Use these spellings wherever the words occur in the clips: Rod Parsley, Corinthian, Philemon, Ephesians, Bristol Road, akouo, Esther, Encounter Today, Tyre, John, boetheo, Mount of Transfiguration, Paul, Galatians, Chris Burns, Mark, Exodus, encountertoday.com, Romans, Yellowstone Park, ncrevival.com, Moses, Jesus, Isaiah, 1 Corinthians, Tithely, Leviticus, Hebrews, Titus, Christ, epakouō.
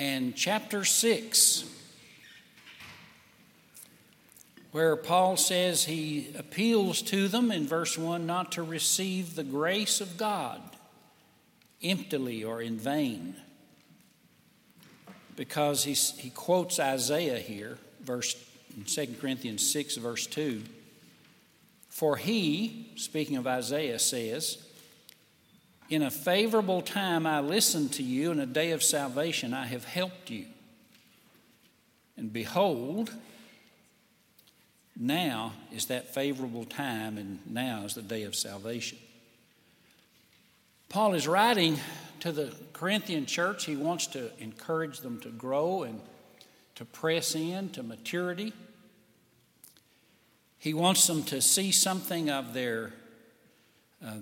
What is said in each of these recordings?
and chapter 6, where Paul says he appeals to them in verse 1 not to receive the grace of God emptily or in vain, because he quotes Isaiah here, verse 2 Corinthians 6, verse 2. For he, speaking of Isaiah, says, in a favorable time I listened to you, in a day of salvation I have helped you. And behold, now is that favorable time, and now is the day of salvation. Paul is writing to the Corinthian church. He wants to encourage them to grow and to press in to maturity. He wants them to see something of their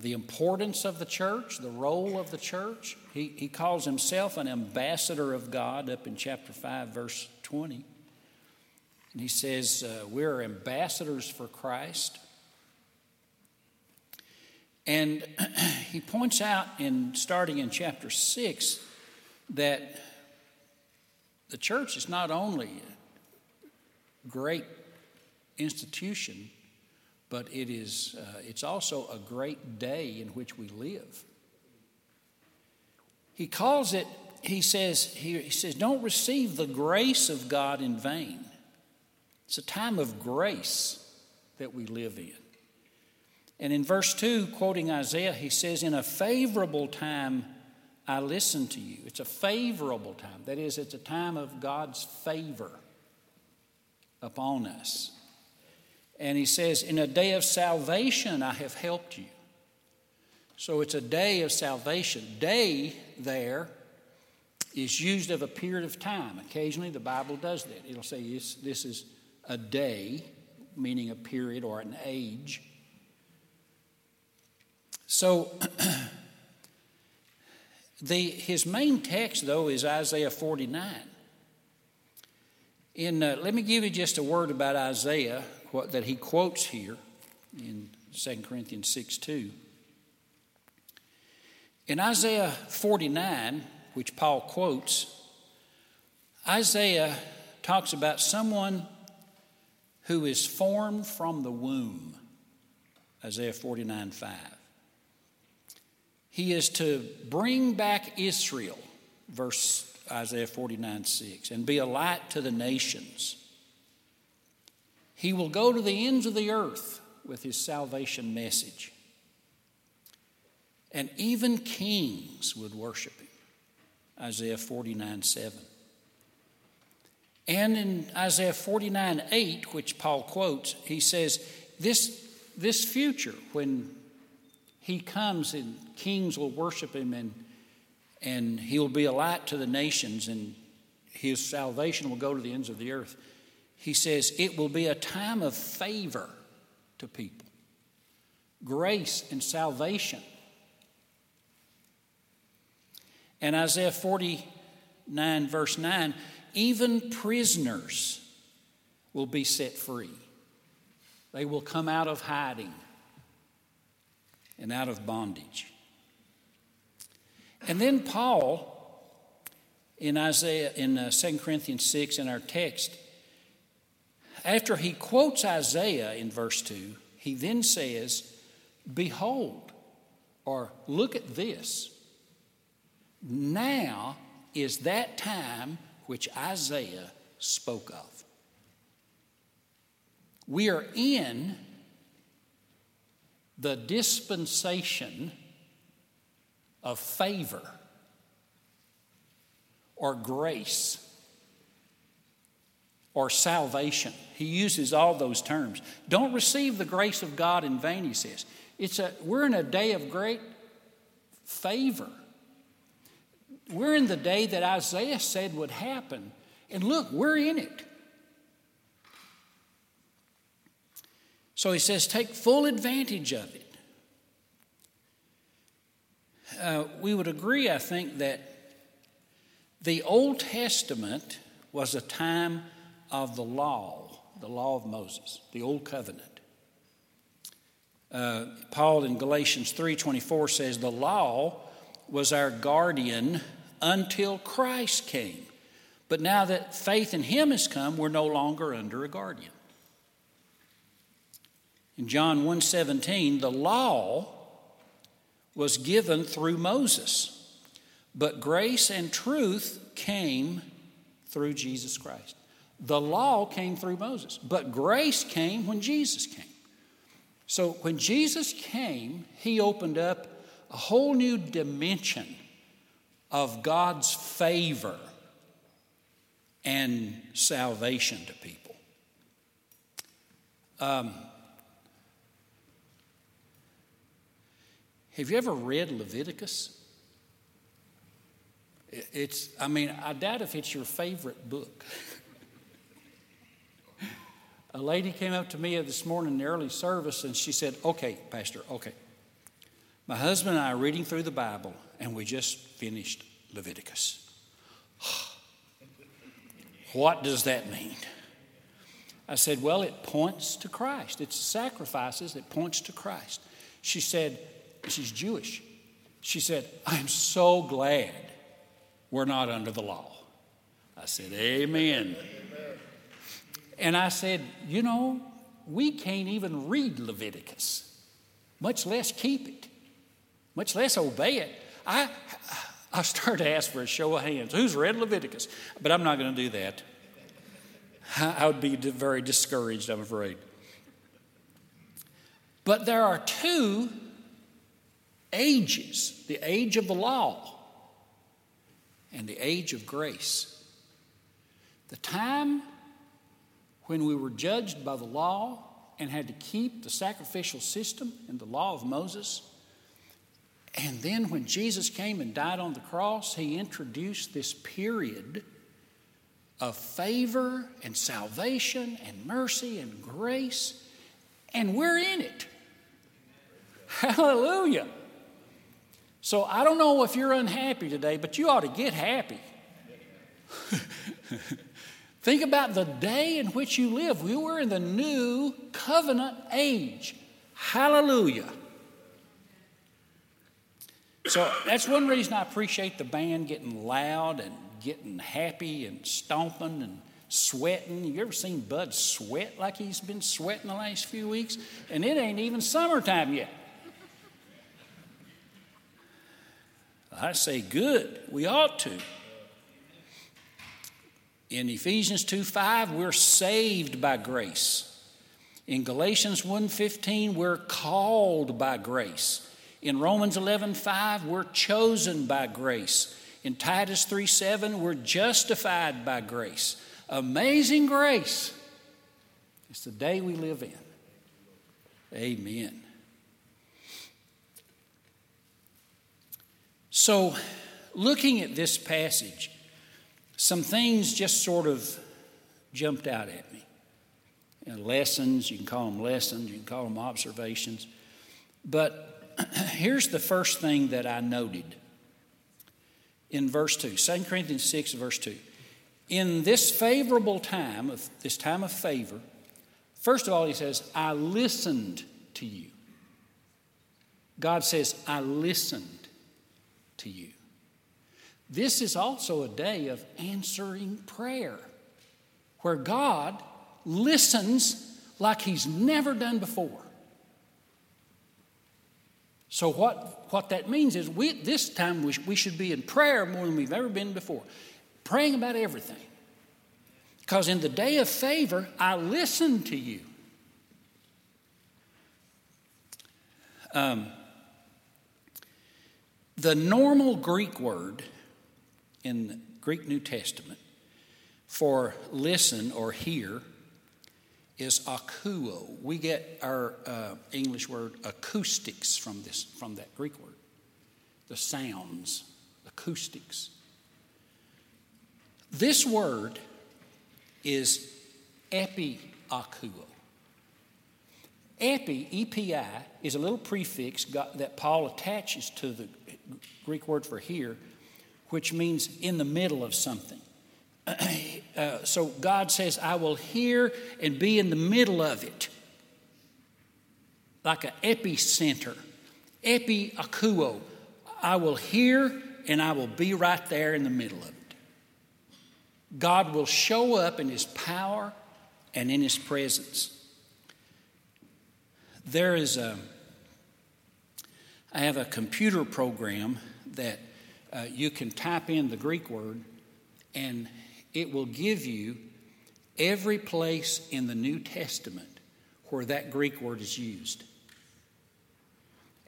the importance of the church, the role of the church. He calls himself an ambassador of God up in chapter 5, verse 20. And he says, we're ambassadors for Christ. And he points out, starting in chapter 6, that the church is not only a great institution, but it is, it's also a great day in which we live. He calls it, he says, don't receive the grace of God in vain. It's a time of grace that we live in. And in verse 2, quoting Isaiah, he says, in a favorable time I listened to you. It's a favorable time. That is, it's a time of God's favor upon us. And he says, in a day of salvation I have helped you. So it's a day of salvation. Day there is used of a period of time. Occasionally the Bible does that. It'll say this is a day, meaning a period or an age. So his main text, though, is Isaiah 49. Let me give you just a word about Isaiah that he quotes here in 2 Corinthians 6:2. In Isaiah 49, which Paul quotes, Isaiah talks about someone who is formed from the womb, Isaiah 49:5. He is to bring back Israel, verse Isaiah 49:6, and be a light to the nations. He will go to the ends of the earth with his salvation message. And even kings would worship him, Isaiah 49:7. And in Isaiah 49:8, which Paul quotes, he says, this future, when he comes and kings will worship him and he'll be a light to the nations and his salvation will go to the ends of the earth. He says it will be a time of favor to people, grace and salvation. And Isaiah 49, verse 9, even prisoners will be set free. They will come out of hiding and out of bondage. And then Paul, in Isaiah, in 2 Corinthians 6, in our text, after he quotes Isaiah in verse 2, he then says, behold, or look at this. Now is that time which Isaiah spoke of. We are in the dispensation of favor or grace or salvation. He uses all those terms. Don't receive the grace of God in vain, he says. We're in a day of great favor. We're in the day that Isaiah said would happen. And look, we're in it. So he says, take full advantage of it. We would agree, I think, that the Old Testament was a time of the law of Moses, the Old Covenant. Paul in Galatians 3:24 says, the law was our guardian until Christ came But now that faith in him has come, we're no longer under a guardian. In John 1:17, the law was given through Moses, but grace and truth came through Jesus Christ. The law came through Moses, but grace came when Jesus came. So when Jesus came, he opened up a whole new dimension of God's favor and salvation to people. Have you ever read Leviticus? I doubt if it's your favorite book. A lady came up to me this morning in the early service and she said, "Okay, Pastor, okay. My husband and I are reading through the Bible and we just finished Leviticus." What does that mean? I said, "Well, it points to Christ. It's sacrifices that points to Christ." She said, she's Jewish. She said, "I'm so glad we're not under the law." I said, "Amen." And I said, "You know, we can't even read Leviticus, much less keep it, much less obey it." I started to ask for a show of hands. Who's read Leviticus? But I'm not going to do that. I would be very discouraged, I'm afraid. But there are two ages, the age of the law and the age of grace. The time when we were judged by the law and had to keep the sacrificial system and the law of Moses. And then when Jesus came and died on the cross, he introduced this period of favor and salvation and mercy and grace, and we're in it. Hallelujah. So I don't know if you're unhappy today, but you ought to get happy. Think about the day in which you live. We were in the new covenant age. Hallelujah. So that's one reason I appreciate the band getting loud and getting happy and stomping and sweating. You ever seen Bud sweat like he's been sweating the last few weeks? And it ain't even summertime yet. I say good. We ought to. In Ephesians 2:5, we're saved by grace. In Galatians 1:15, we're called by grace. In Romans 11:5, we're chosen by grace. In Titus 3:7, we're justified by grace. Amazing grace. It's the day we live in. Amen. So, looking at this passage, some things just sort of jumped out at me. You know, lessons, you can call them lessons, you can call them observations. But here's the first thing that I noted in verse 2, 2 Corinthians 6, verse 2. In this favorable time, of this time of favor, first of all, he says, "I listened to you." God says, "I listened to you." This is also a day of answering prayer, where God listens like he's never done before. So what that means is this time we should be in prayer more than we've ever been before, praying about everything. Because in the day of favor, I listen to you. The normal Greek word in the Greek New Testament for listen or hear is akouo. We get our English word acoustics from that Greek word. The sounds, acoustics. This word is epakouō. Epi, E-P-I, is a little prefix that Paul attaches to the Greek word for hear, which means in the middle of something. So God says, "I will hear and be in the middle of it." Like an epicenter. Epakouō. I will hear and I will be right there in the middle of it. God will show up in his power and in his presence. I have a computer program that you can type in the Greek word and it will give you every place in the New Testament where that Greek word is used.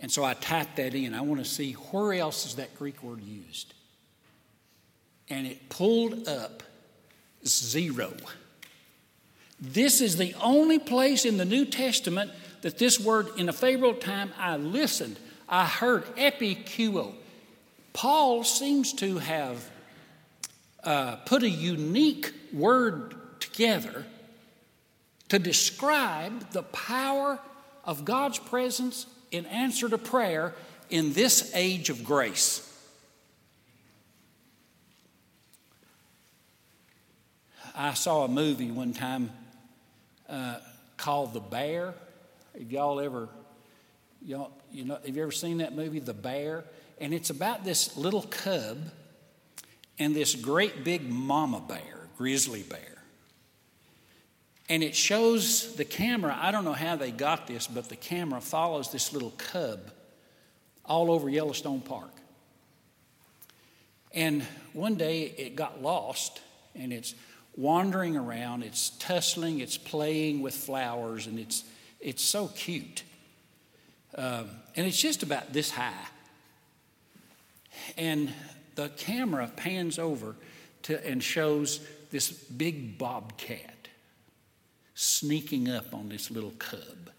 And so I typed that in. I want to see where else is that Greek word used. And it pulled up 0. This is the only place in the New Testament that this word, in a favorable time, I heard epakouō. Paul seems to have put a unique word together to describe the power of God's presence in answer to prayer in this age of grace. I saw a movie one time called The Bear. Have y'all ever, have you ever seen that movie, The Bear? And it's about this little cub and this great big mama bear, grizzly bear. And it shows the camera, I don't know how they got this, but the camera follows this little cub all over Yellowstone Park. And one day it got lost and it's wandering around, it's tussling, it's playing with flowers, and it's so cute. And it's just about this high. And the camera pans over and shows this big bobcat sneaking up on this little cub.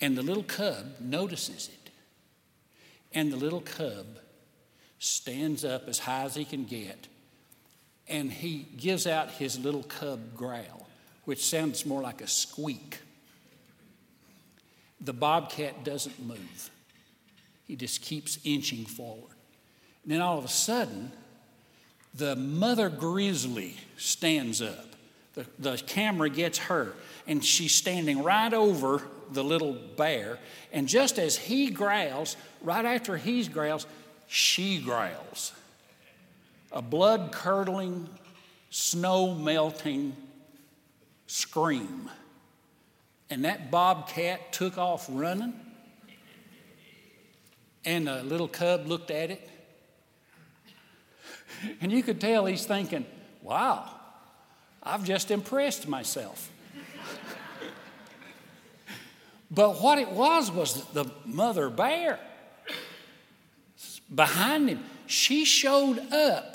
And the little cub notices it. And the little cub stands up as high as he can get, and he gives out his little cub growl, which sounds more like a squeak. The bobcat doesn't move. He just keeps inching forward. And then all of a sudden, the mother grizzly stands up. The camera gets her, and she's standing right over the little bear. And just as he growls, right after he growls, she growls. A blood-curdling, snow-melting scream. And that bobcat took off running. And the little cub looked at it. And you could tell he's thinking, wow, I've just impressed myself. But what it was the mother bear behind him. She showed up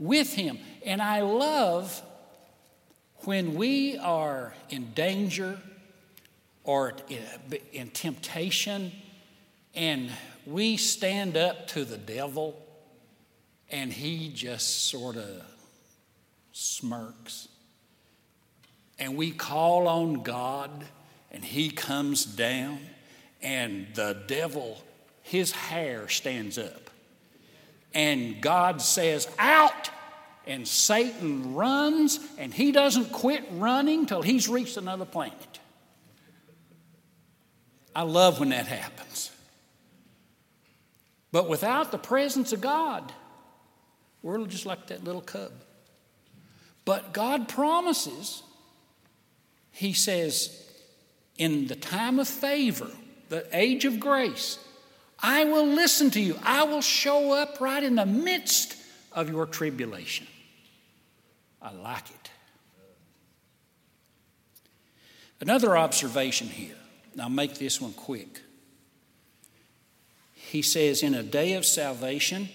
with him. And I love when we are in danger or in temptation and we stand up to the devil and he just sort of smirks. And we call on God, and he comes down, and the devil, his hair stands up. And God says, out! And Satan runs, and he doesn't quit running till he's reached another planet. I love when that happens. But without the presence of God, we're just like that little cub. But God promises. He says, in the time of favor, the age of grace, I will listen to you. I will show up right in the midst of your tribulation. I like it. Another observation here, and I'll make this one quick. He says, in a day of salvation,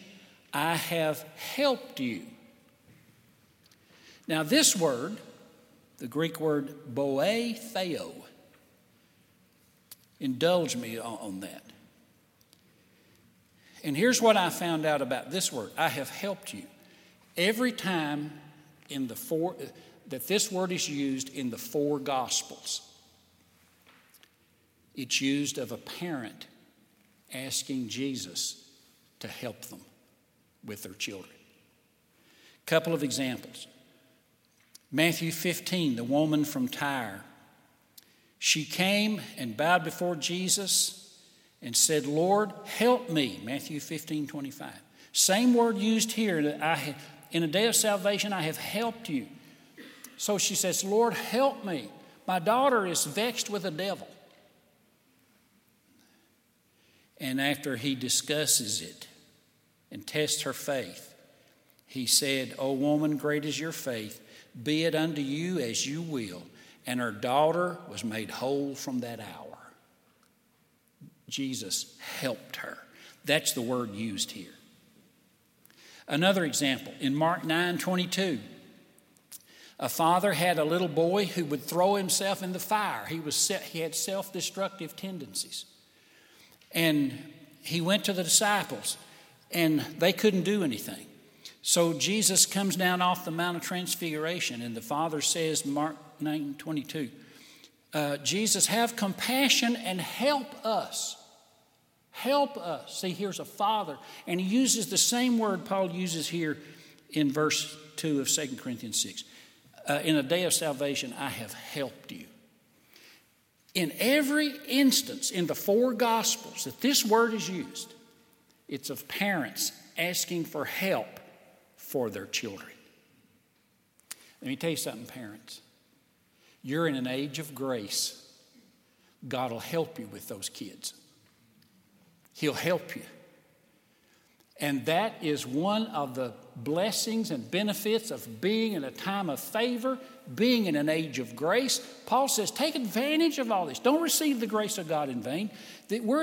I have helped you. Now this word, the Greek word boetheo. Indulge me on that. And here's what I found out about this word. I have helped you. Every time in the four that this word is used in the four Gospels, it's used of a parent asking Jesus to help them with their children. A couple of examples. Matthew 15, the woman from Tyre. She came and bowed before Jesus and said, Lord, help me. Matthew 15:25. Same word used here, that I In a day of salvation, I have helped you. So she says, Lord, help me. My daughter is vexed with the devil. And after he discusses it and tests her faith, he said, O woman, great is your faith. Be it unto you as you will. And her daughter was made whole from that hour. Jesus helped her. That's the word used here. Another example, in Mark 9:22, a father had a little boy who would throw himself in the fire. He had self-destructive tendencies. And he went to the disciples, and they couldn't do anything. So Jesus comes down off the Mount of Transfiguration, and the father says, Mark 9:22, Jesus, have compassion and help us. Help us. See, here's a father. And he uses the same word Paul uses here in verse 2 of 2 Corinthians 6. In a day of salvation, I have helped you. In every instance in the four Gospels that this word is used, it's of parents asking for help for their children. Let me tell you something, parents. You're in an age of grace. God will help you with those kids. He'll help you. And that is one of the blessings and benefits of being in a time of favor, being in an age of grace. Paul says, take advantage of all this. Don't receive the grace of God in vain. That we're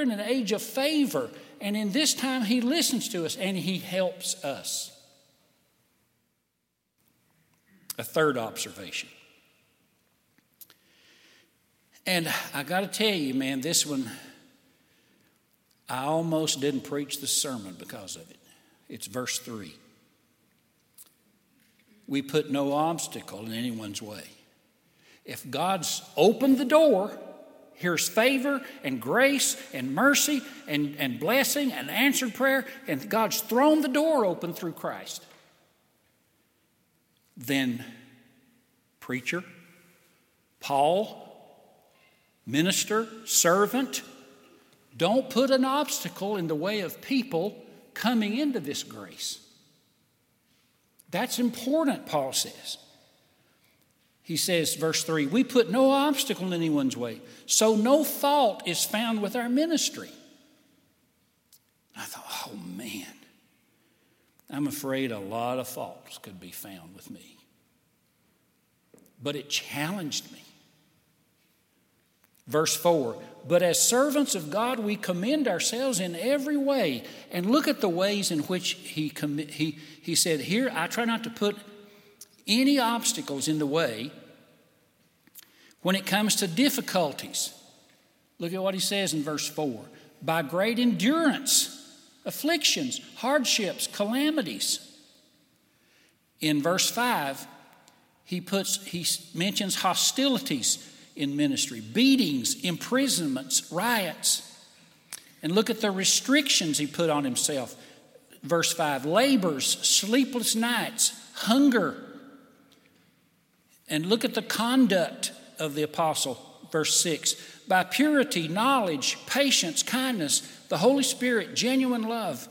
in an age of favor. And in this time, he listens to us and he helps us. A third observation. And I got to tell you, man, this one, I almost didn't preach the sermon because of it. It's verse 3. We put no obstacle in anyone's way. If God's opened the door, here's favor and grace and mercy and blessing and answered prayer, and God's thrown the door open through Christ, then preacher, Paul, minister, servant, don't put an obstacle in the way of people coming into this grace. That's important, Paul says. He says, verse 3, we put no obstacle in anyone's way, so no fault is found with our ministry. I thought, oh man, I'm afraid a lot of faults could be found with me. But it challenged me. Verse 4, but as servants of God, we commend ourselves in every way. And look at the ways in which he said, here, I try not to put any obstacles in the way when it comes to difficulties. Look at what he says in verse 4. By great endurance, afflictions, hardships, calamities. In verse 5, he mentions hostilities in ministry, beatings, imprisonments, riots. And look at the restrictions he put on himself. Verse 5, labors, sleepless nights, hunger. And look at the conduct of the apostle. Verse 6, by purity, knowledge, patience, kindness, the Holy Spirit, genuine love.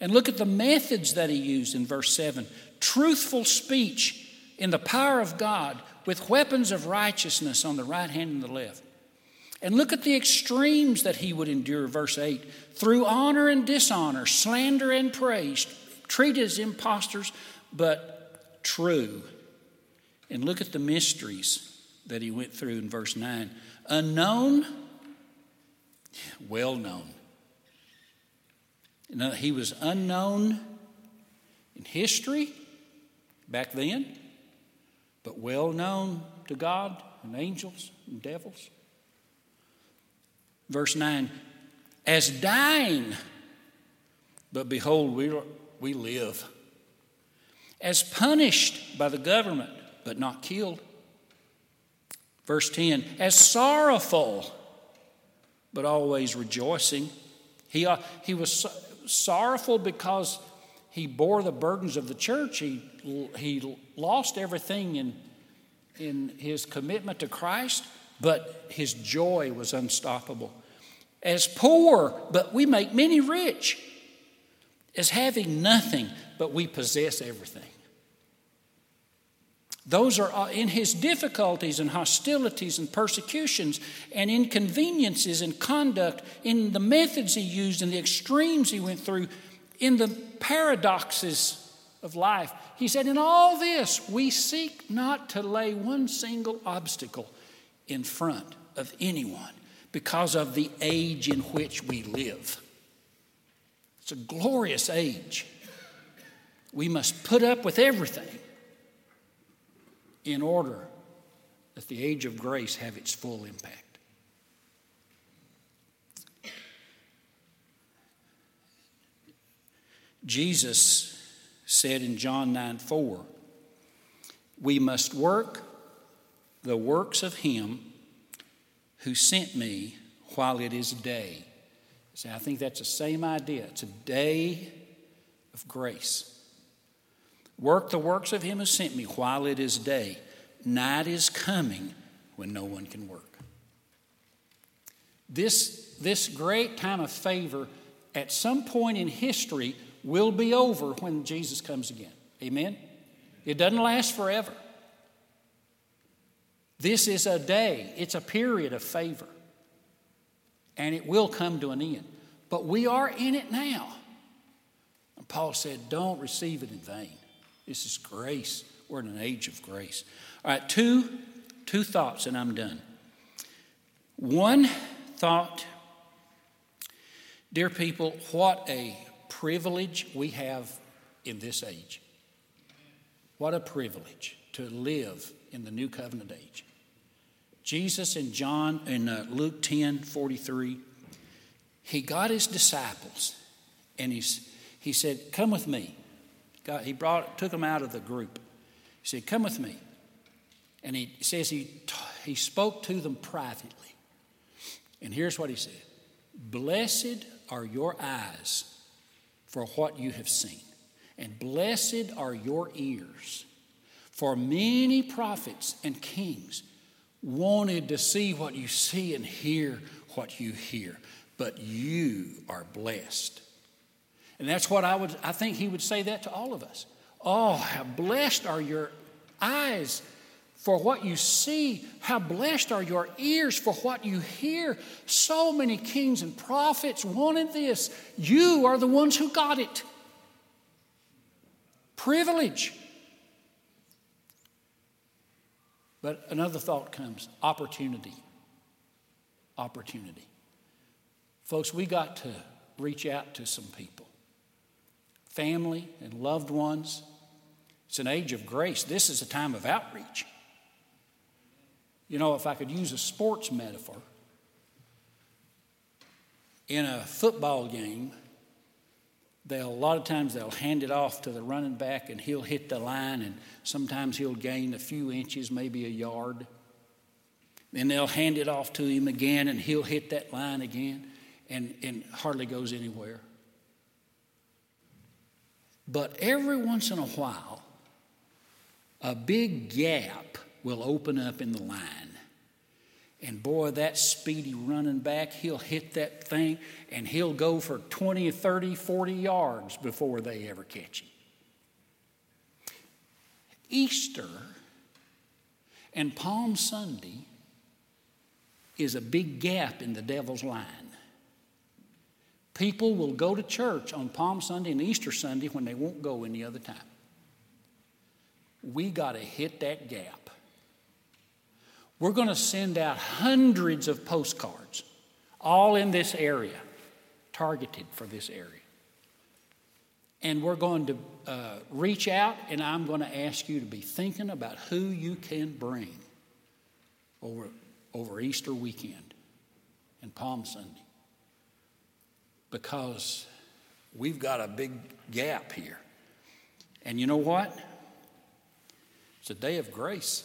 And look at the methods that he used in verse 7. Truthful speech in the power of God, with weapons of righteousness on the right hand and the left. And look at the extremes that he would endure, verse 8, through honor and dishonor, slander and praise, treated as impostors, but true. And look at the mysteries that he went through in verse 9. Unknown, well known. Now, he was unknown in history back then, but well known to God and angels and devils. Verse 9, as dying, but behold, we live. As punished by the government, but not killed. Verse 10, as sorrowful, but always rejoicing. He was sorrowful because he bore the burdens of the church. He lost everything in his commitment to Christ, but his joy was unstoppable. As poor, but we make many rich. is having nothing, but we possess everything. Those are in his difficulties and hostilities and persecutions and inconveniences and conduct, in the methods he used, in the extremes he went through, in the paradoxes of life. He said, in all this, we seek not to lay one single obstacle in front of anyone because of the age in which we live. It's a glorious age. We must put up with everything in order that the age of grace have its full impact. Jesus said in John 9:4, we must work the works of him who sent me while it is day. So I think that's the same idea. It's a day of grace. Work the works of him who sent me while it is day. Night is coming when no one can work. This great time of favor at some point in history will be over when Jesus comes again. Amen? It doesn't last forever. This is a day. It's a period of favor. And it will come to an end. But we are in it now. And Paul said, don't receive it in vain. This is grace. We're in an age of grace. All right, two thoughts and I'm done. One thought, dear people, what a privilege we have in this age. What a privilege to live in the new covenant age. Jesus in John, in Luke 10:43, he got his disciples and he said, come with me. God, he took them out of the group. He said, come with me. And he says he spoke to them privately. And here's what he said. Blessed are your eyes for what you have seen. And blessed are your ears. For many prophets and kings wanted to see what you see and hear what you hear. But you are blessed. And that's what I think he would say that to all of us. Oh, how blessed are your eyes for what you see. How blessed are your ears for what you hear. So many kings and prophets wanted this. You are the ones who got it. Privilege. But another thought comes, opportunity. Opportunity. Folks, we got to reach out to some people. Family and loved ones. It's an age of grace. This is a time of outreach. You know, if I could use a sports metaphor, in a football game, a lot of times they'll hand it off to the running back and he'll hit the line and sometimes he'll gain a few inches, maybe a yard. Then they'll hand it off to him again and he'll hit that line again and hardly goes anywhere. But every once in a while, a big gap will open up in the line. And boy, that speedy running back, he'll hit that thing and he'll go for 20, 30, 40 yards before they ever catch him. Easter and Palm Sunday is a big gap in the devil's line. People will go to church on Palm Sunday and Easter Sunday when they won't go any other time. We got to hit that gap. We're going to send out hundreds of postcards, all in this area, targeted for this area. And we're going to reach out, and I'm going to ask you to be thinking about who you can bring over Easter weekend and Palm Sunday. Because we've got a big gap here. And you know what? It's a day of grace.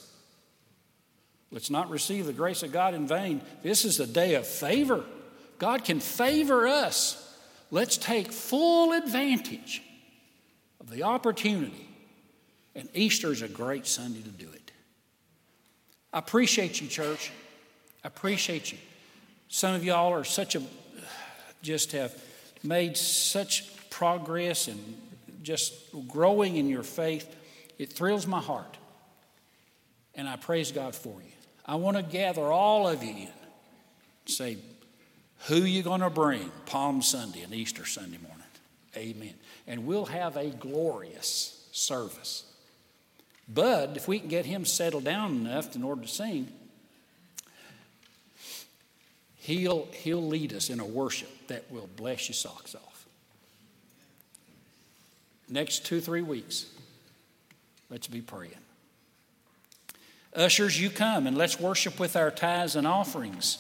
Let's not receive the grace of God in vain. This is a day of favor. God can favor us. Let's take full advantage of the opportunity. And Easter is a great Sunday to do it. I appreciate you, church. I appreciate you. Some of y'all are just have made such progress and just growing in your faith, it thrills my heart. And I praise God for you. I want to gather all of you in. Say, who you going to bring Palm Sunday and Easter Sunday morning? Amen. And we'll have a glorious service. But if we can get him settled down enough in order to sing, he'll lead us in a worship that will bless your socks off. Next 2-3 weeks, let's be praying. Ushers, you come and let's worship with our tithes and offerings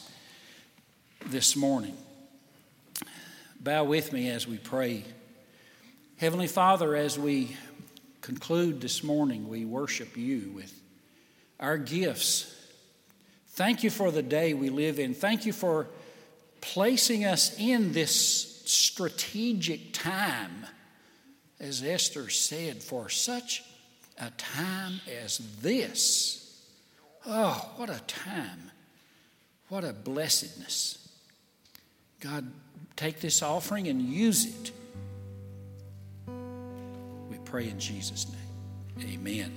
this morning. Bow with me as we pray. Heavenly Father, as we conclude this morning, we worship you with our gifts. Thank you for the day we live in. Thank you for placing us in this strategic time, as Esther said, for such a time as this. Oh, what a time. What a blessedness. God, take this offering and use it. We pray in Jesus' name. Amen.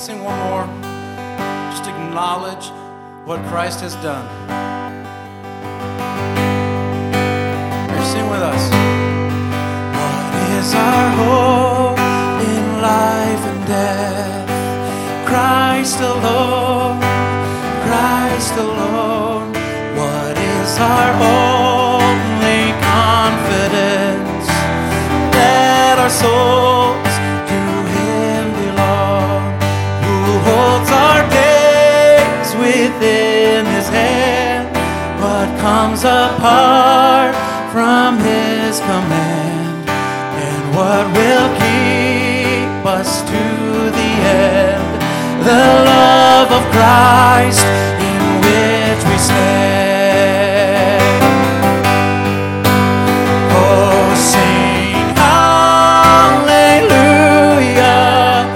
Sing one more, just acknowledge what Christ has done. Here, sing with us. What is our hope in life and death? Christ alone, Christ alone. What is our only confidence? That our souls to Him belong. within his hand. What comes apart from his command, and what will keep us to the end? The love of Christ in which we stand. Oh, sing hallelujah,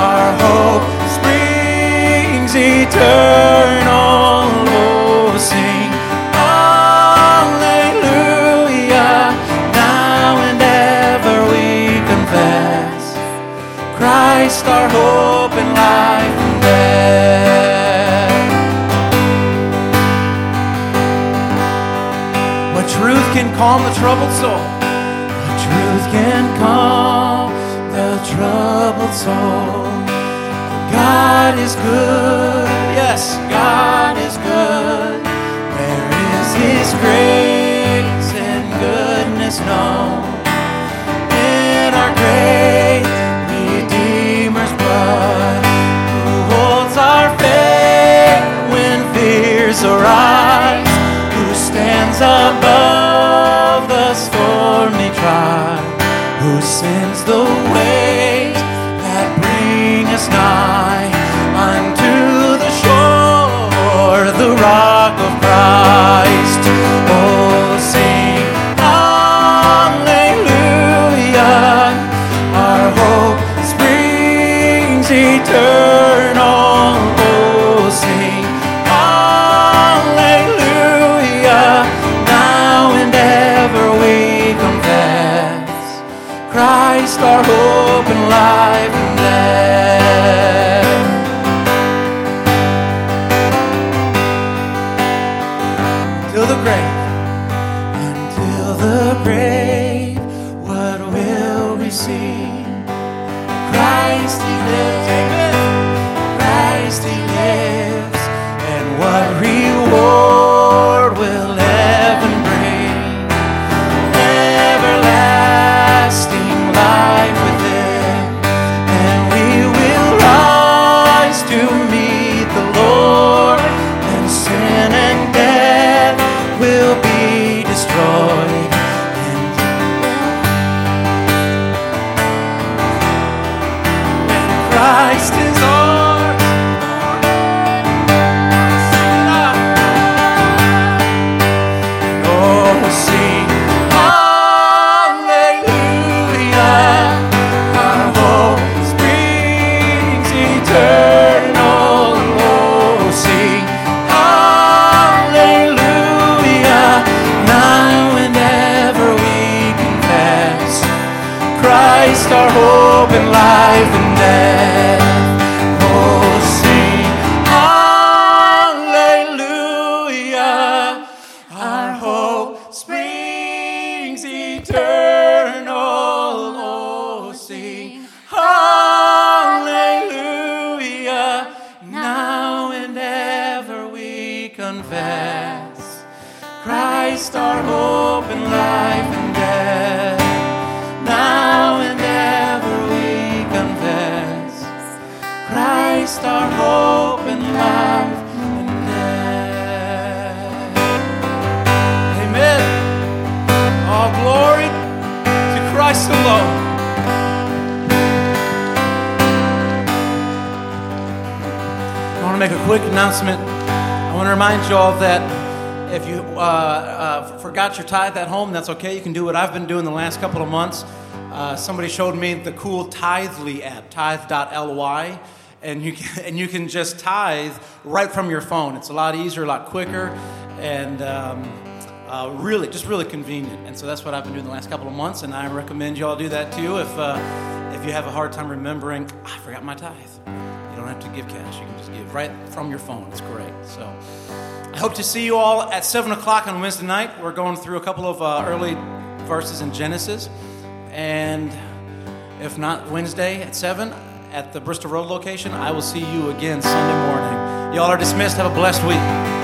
our hope springs eternal. Oh, sing hallelujah, now and ever we confess Christ our hope and life and death. Truth can calm the troubled soul. The truth can calm the troubled soul. God is good. Yes, God is good. There is his grace and goodness known in our great Redeemer's blood, who holds our faith when fears arise, who stands above the stormy trial, who sends the waves that bring us nigh unto the shore, the rock of Christ. Oh, sing hallelujah, our hope springs eternal. Oh, sing Christ, our hope and life and death. Until the grave, what will we sing? Christ, he lives, amen. Christ, he lives, and what reward will heaven bring? Everlasting life within, and we will rise to meet the Lord, and sin and death will be destroyed. And Christ is ours. Sing it up. Oh, sing eternal. Oh, sing hallelujah, now and ever we confess Christ our hope and life and death. Oh, sing hallelujah, our hope springs eternal. Oh, sing hallelujah, now and ever we confess Christ our hope and life and death. Now and ever we confess Christ our hope and life and death. Amen. All glory to Christ alone. Make a quick announcement. I want to remind you all that if you forgot your tithe at home, that's okay. You can do what I've been doing the last couple of months. Somebody showed me the cool Tithely app, tithe.ly, and you can just tithe right from your phone. It's a lot easier, a lot quicker, and really convenient. And so that's what I've been doing the last couple of months, and I recommend you all do that too. If you have a hard time remembering, I forgot my tithe. You don't have to give cash. You can just give right from your phone. It's great. So I hope to see you all at 7 o'clock on Wednesday night. We're going through a couple of early verses in Genesis. And if not Wednesday at 7 at the Bristol Road location, I will see you again Sunday morning. Y'all are dismissed. Have a blessed week.